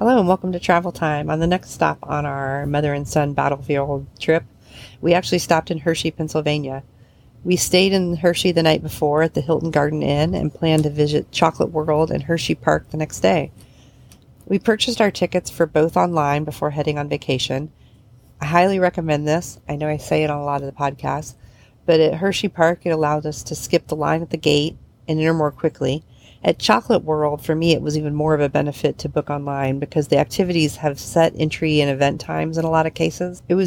Hello and welcome to Travel Time. On the next stop on our mother and son battlefield trip, we actually stopped in Hershey, Pennsylvania. We stayed in Hershey the night before at the Hilton Garden Inn and planned to visit Chocolate World and Hershey Park the next day. We purchased our tickets for both online before heading on vacation. I highly recommend this. I know I say it on a lot of the podcasts, but at Hershey Park, it allowed us to skip the line at the gate and enter more quickly. At Chocolate World, for me, it was even more of a benefit to book online because the activities have set entry and event times in a lot of cases. And this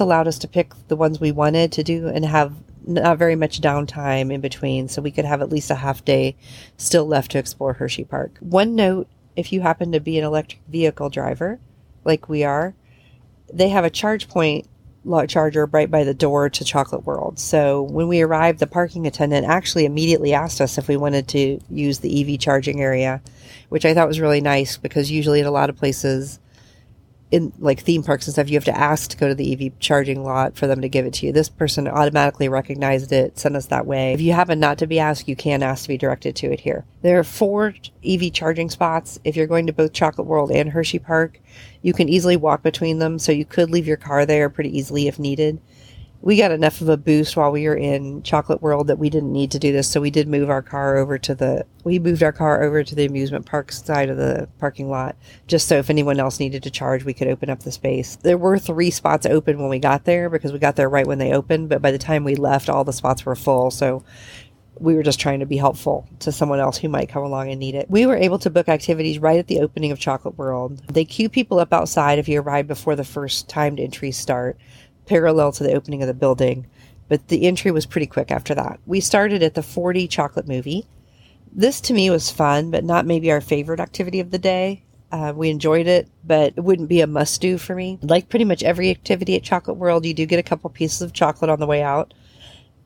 allowed us to pick the ones we wanted to do and have not very much downtime in between, so we could have at least a half day still left to explore Hershey Park. One note, if you happen to be an electric vehicle driver, like we are, they have a charger right by the door to Chocolate World. So when we arrived, the parking attendant actually immediately asked us if we wanted to use the EV charging area, which I thought was really nice because usually at a lot of places in like theme parks and stuff, you have to ask to go to the EV charging lot for them to give it to you. This person automatically recognized it, sent us that way. If you happen not to be asked, you can ask to be directed to it here. There are 4 EV charging spots. If you're going to both Chocolate World and Hershey Park, you can easily walk between them, so you could leave your car there pretty easily if needed. We got enough of a boost while we were in Chocolate World that we didn't need to do this, so we did move our car over to the amusement park side of the parking lot, just so if anyone else needed to charge, we could open up the space. There were 3 spots open when we got there because we got there right when they opened, but by the time we left, all the spots were full, so we were just trying to be helpful to someone else who might come along and need it. We were able to book activities right at the opening of Chocolate World. They queue people up outside if you arrive before the first timed entries start, parallel to the opening of the building, but the entry was pretty quick after that. We started at the 4D chocolate movie. This to me was fun, but not maybe our favorite activity of the day. We enjoyed it, but it wouldn't be a must-do for me. Like pretty much every activity at Chocolate World, you do get a couple pieces of chocolate on the way out.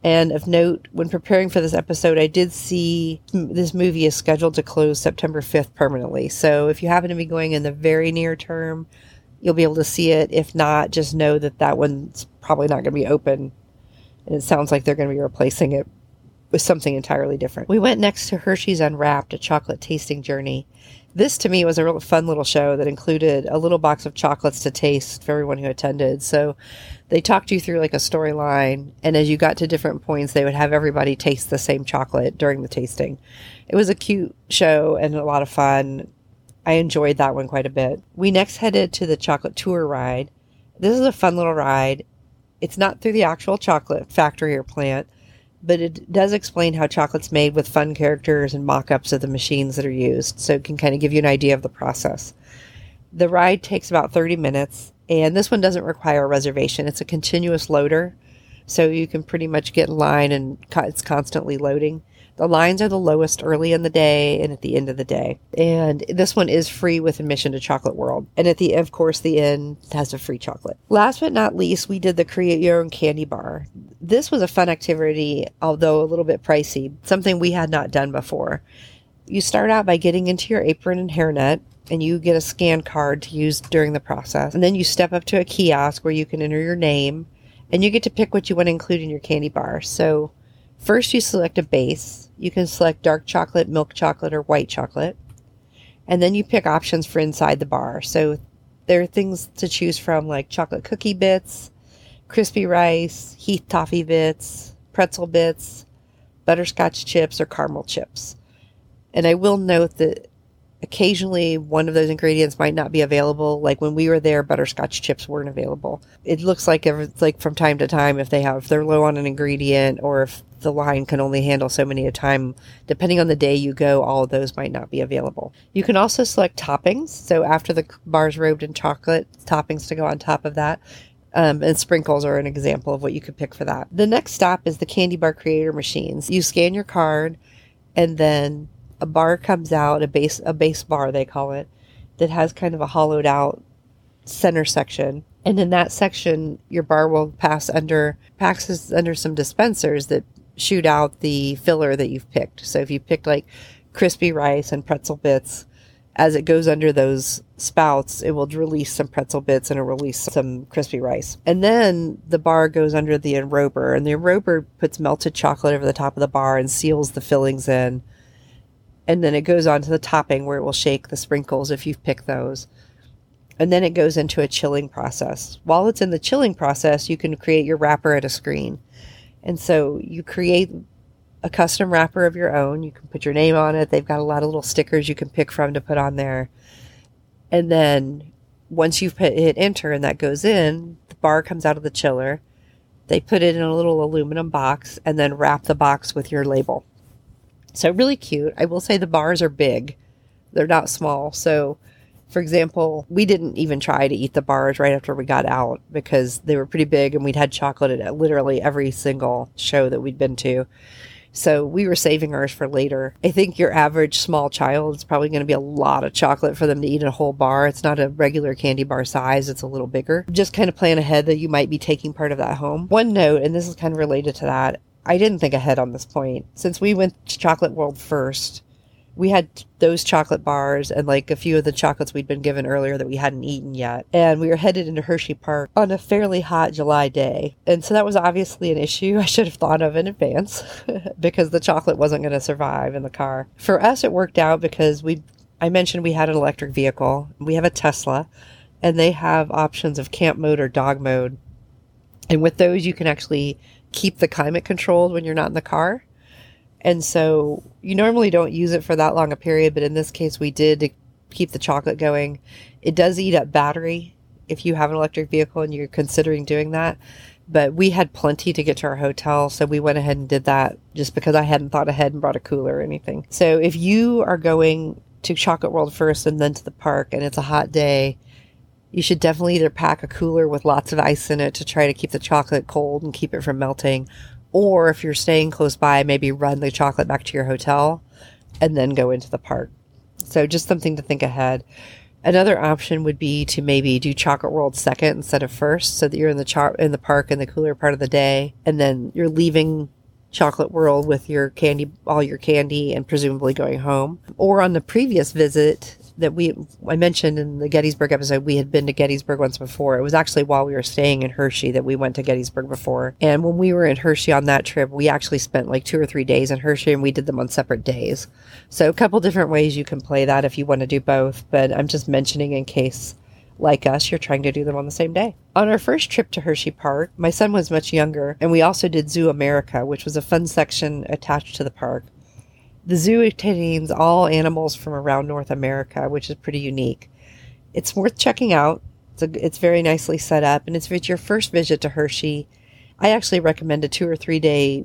And of note, when preparing for this episode, I did see this movie is scheduled to close September 5th permanently. So if you happen to be going in the very near term, you'll be able to see it. If not, just know that that one's probably not going to be open. And it sounds like they're going to be replacing it with something entirely different. We went next to Hershey's Unwrapped, a chocolate tasting journey. This, to me, was a real fun little show that included a little box of chocolates to taste for everyone who attended. So they talked you through like a storyline, and as you got to different points, they would have everybody taste the same chocolate during the tasting. It was a cute show and a lot of fun. I enjoyed that one quite a bit. We next headed to the chocolate tour ride. This is a fun little ride. It's not through the actual chocolate factory or plant, but it does explain how chocolate's made with fun characters and mock-ups of the machines that are used, so it can kind of give you an idea of the process. The ride takes about 30 minutes, and this one doesn't require a reservation. It's a continuous loader, so you can pretty much get in line and it's constantly loading. The lines are the lowest early in the day and at the end of the day. And this one is free with admission to Chocolate World. And at the, of course, the end has a free chocolate. Last but not least, we did the Create Your Own Candy Bar. This was a fun activity, although a little bit pricey, something we had not done before. You start out by getting into your apron and hairnet, and you get a scan card to use during the process. And then you step up to a kiosk where you can enter your name, and you get to pick what you want to include in your candy bar. So first, you select a base. You can select dark chocolate, milk chocolate, or white chocolate. And then you pick options for inside the bar. So there are things to choose from like chocolate cookie bits, crispy rice, Heath toffee bits, pretzel bits, butterscotch chips, or caramel chips. And I will note that occasionally one of those ingredients might not be available. Like when we were there, butterscotch chips weren't available. It looks like it's like from time to time if they're low on an ingredient or if the line can only handle so many at a time, depending on the day you go, all of those might not be available. You can also select toppings. So after the bar's robed in chocolate, toppings to go on top of that. And sprinkles are an example of what you could pick for that. The next stop is the candy bar creator machines. You scan your card and then a bar comes out, a base bar they call it, that has kind of a hollowed out center section. And in that section, your bar will passes under some dispensers that shoot out the filler that you've picked. So if you picked like crispy rice and pretzel bits, as it goes under those spouts, it will release some pretzel bits and it'll release some crispy rice. And then the bar goes under the enrober, and the enrober puts melted chocolate over the top of the bar and seals the fillings in. And then it goes on to the topping where it will shake the sprinkles if you've picked those. And then it goes into a chilling process. While it's in the chilling process, you can create your wrapper at a screen. And so you create a custom wrapper of your own. You can put your name on it. They've got a lot of little stickers you can pick from to put on there. And then once you've hit enter and that goes in, the bar comes out of the chiller. They put it in a little aluminum box and then wrap the box with your label. So really cute. I will say the bars are big. They're not small. So for example, we didn't even try to eat the bars right after we got out because they were pretty big and we'd had chocolate at literally every single show that we'd been to. So we were saving ours for later. I think your average small child is probably going to be a lot of chocolate for them to eat a whole bar. It's not a regular candy bar size. It's a little bigger. Just kind of plan ahead that you might be taking part of that home. One note, and this is kind of related to that, I didn't think ahead on this point. Since we went to Chocolate World first, we had those chocolate bars and like a few of the chocolates we'd been given earlier that we hadn't eaten yet. And we were headed into Hershey Park on a fairly hot July day. And so that was obviously an issue I should have thought of in advance because the chocolate wasn't going to survive in the car. For us, it worked out because I mentioned we had an electric vehicle. We have a Tesla and they have options of camp mode or dog mode. And with those, you can actually keep the climate controlled when you're not in the car. And so you normally don't use it for that long a period, but in this case we did to keep the chocolate going. It does eat up battery if you have an electric vehicle and you're considering doing that. But we had plenty to get to our hotel, so we went ahead and did that just because I hadn't thought ahead and brought a cooler or anything. So if you are going to Chocolate World first and then to the park and it's a hot day, you should definitely either pack a cooler with lots of ice in it to try to keep the chocolate cold and keep it from melting. Or if you're staying close by, maybe run the chocolate back to your hotel and then go into the park. So just something to think ahead. Another option would be to maybe do Chocolate World second instead of first so that you're in the park in the cooler part of the day. And then you're leaving Chocolate World with your candy, all your candy, and presumably going home. Or on the previous visit that I mentioned in the Gettysburg episode, we had been to Gettysburg once before. It was actually while we were staying in Hershey that we went to Gettysburg before. And when we were in Hershey on that trip, we actually spent like 2 or 3 days in Hershey, and we did them on separate days. So a couple different ways you can play that if you want to do both, but I'm just mentioning in case, like us, you're trying to do them on the same day. On our first trip to Hershey Park, my son was much younger, and we also did Zoo America, which was a fun section attached to the park. The zoo contains all animals from around North America, which is pretty unique. It's worth checking out. It's very nicely set up, and if it's your first visit to Hershey, I actually recommend a 2 or 3 day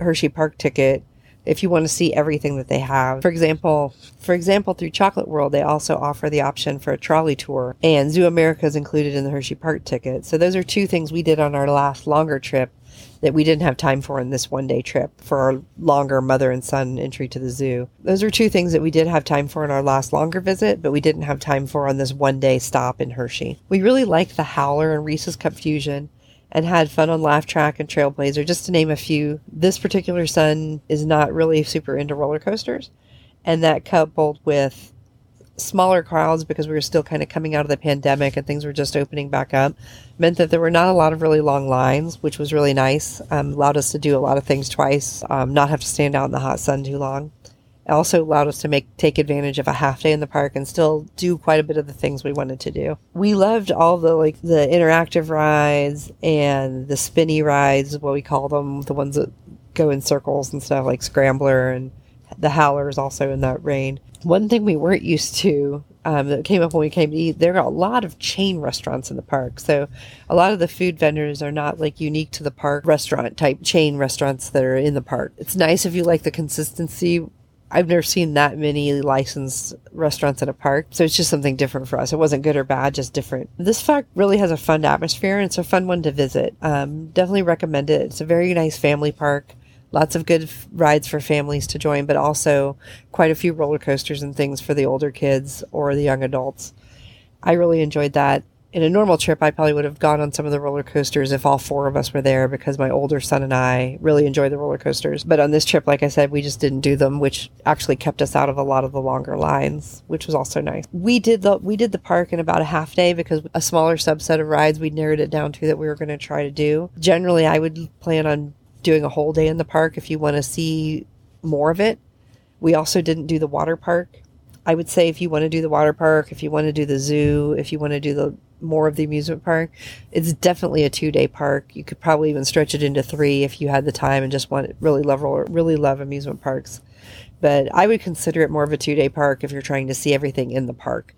Hershey Park ticket if you want to see everything that they have. For example, through Chocolate World, they also offer the option for a trolley tour, and Zoo America is included in the Hershey Park ticket. So those are 2 things we did on our last longer trip that we didn't have time for in this 1-day trip for our longer mother and son entry to the zoo. Those are 2 things that we did have time for in our last longer visit, but we didn't have time for on this 1-day stop in Hershey. We really liked the Howler and Reese's Cup Fusion and had fun on Laugh Track and Trailblazer, just to name a few. This particular son is not really super into roller coasters, and that coupled with smaller crowds because we were still kind of coming out of the pandemic and things were just opening back up meant that there were not a lot of really long lines, which was really nice. Allowed us to do a lot of things twice, not have to stand out in the hot sun too long. It also allowed us to take advantage of a half day in the park and still do quite a bit of the things we wanted to do. We loved all the interactive rides and the spinny rides, what we call them, the ones that go in circles and stuff, like Scrambler, and the Howler is also in that range. One thing we weren't used to that came up when we came to eat, there are a lot of chain restaurants in the park. So a lot of the food vendors are not unique to the park restaurant type chain restaurants that are in the park. It's nice if you like the consistency. I've never seen that many licensed restaurants in a park. So it's just something different for us. It wasn't good or bad, just different. This park really has a fun atmosphere, and it's a fun one to visit. Definitely recommend it. It's a very nice family park. Lots of good rides for families to join, but also quite a few roller coasters and things for the older kids or the young adults. I really enjoyed that. in a normal trip, I probably would have gone on some of the roller coasters if all four of us were there, because my older son and I really enjoy the roller coasters. But on this trip, like I said, we just didn't do them, which actually kept us out of a lot of the longer lines, which was also nice. We did the park in about a half day, because a smaller subset of rides we narrowed it down to that we were going to try to do. Generally, I would plan on doing a whole day in the park if you want to see more of it. We also didn't do the water park. I would say if you want to do the water park, if you want to do the zoo, if you want to do the more of the amusement park, it's definitely a 2-day park. You could probably even stretch it into 3 if you had the time and just want really love amusement parks. But I would consider it more of a 2-day park if you're trying to see everything in the park.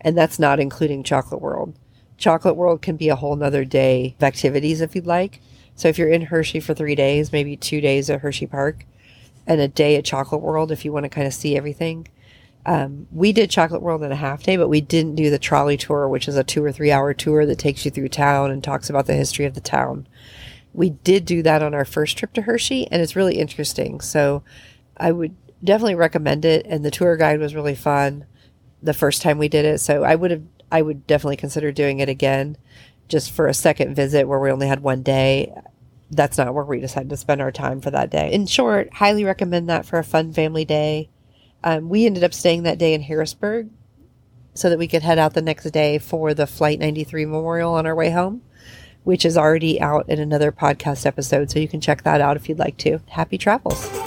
And that's not including Chocolate World. Chocolate World can be a whole nother day of activities if you'd like. So if you're in Hershey for 3 days, maybe 2 days at Hershey Park and a day at Chocolate World if you want to kind of see everything. We did Chocolate World in a half day, but we didn't do the trolley tour, which is a 2 or 3 hour tour that takes you through town and talks about the history of the town. We did do that on our first trip to Hershey, and it's really interesting. So I would definitely recommend it. And the tour guide was really fun the first time we did it. So I would definitely consider doing it again, just for a second visit where we only had 1 day. That's not where we decided to spend our time for that day. In short, highly recommend that for a fun family day. We ended up staying that day in Harrisburg so that we could head out the next day for the Flight 93 Memorial on our way home, which is already out in another podcast episode. So you can check that out if you'd like to. Happy travels.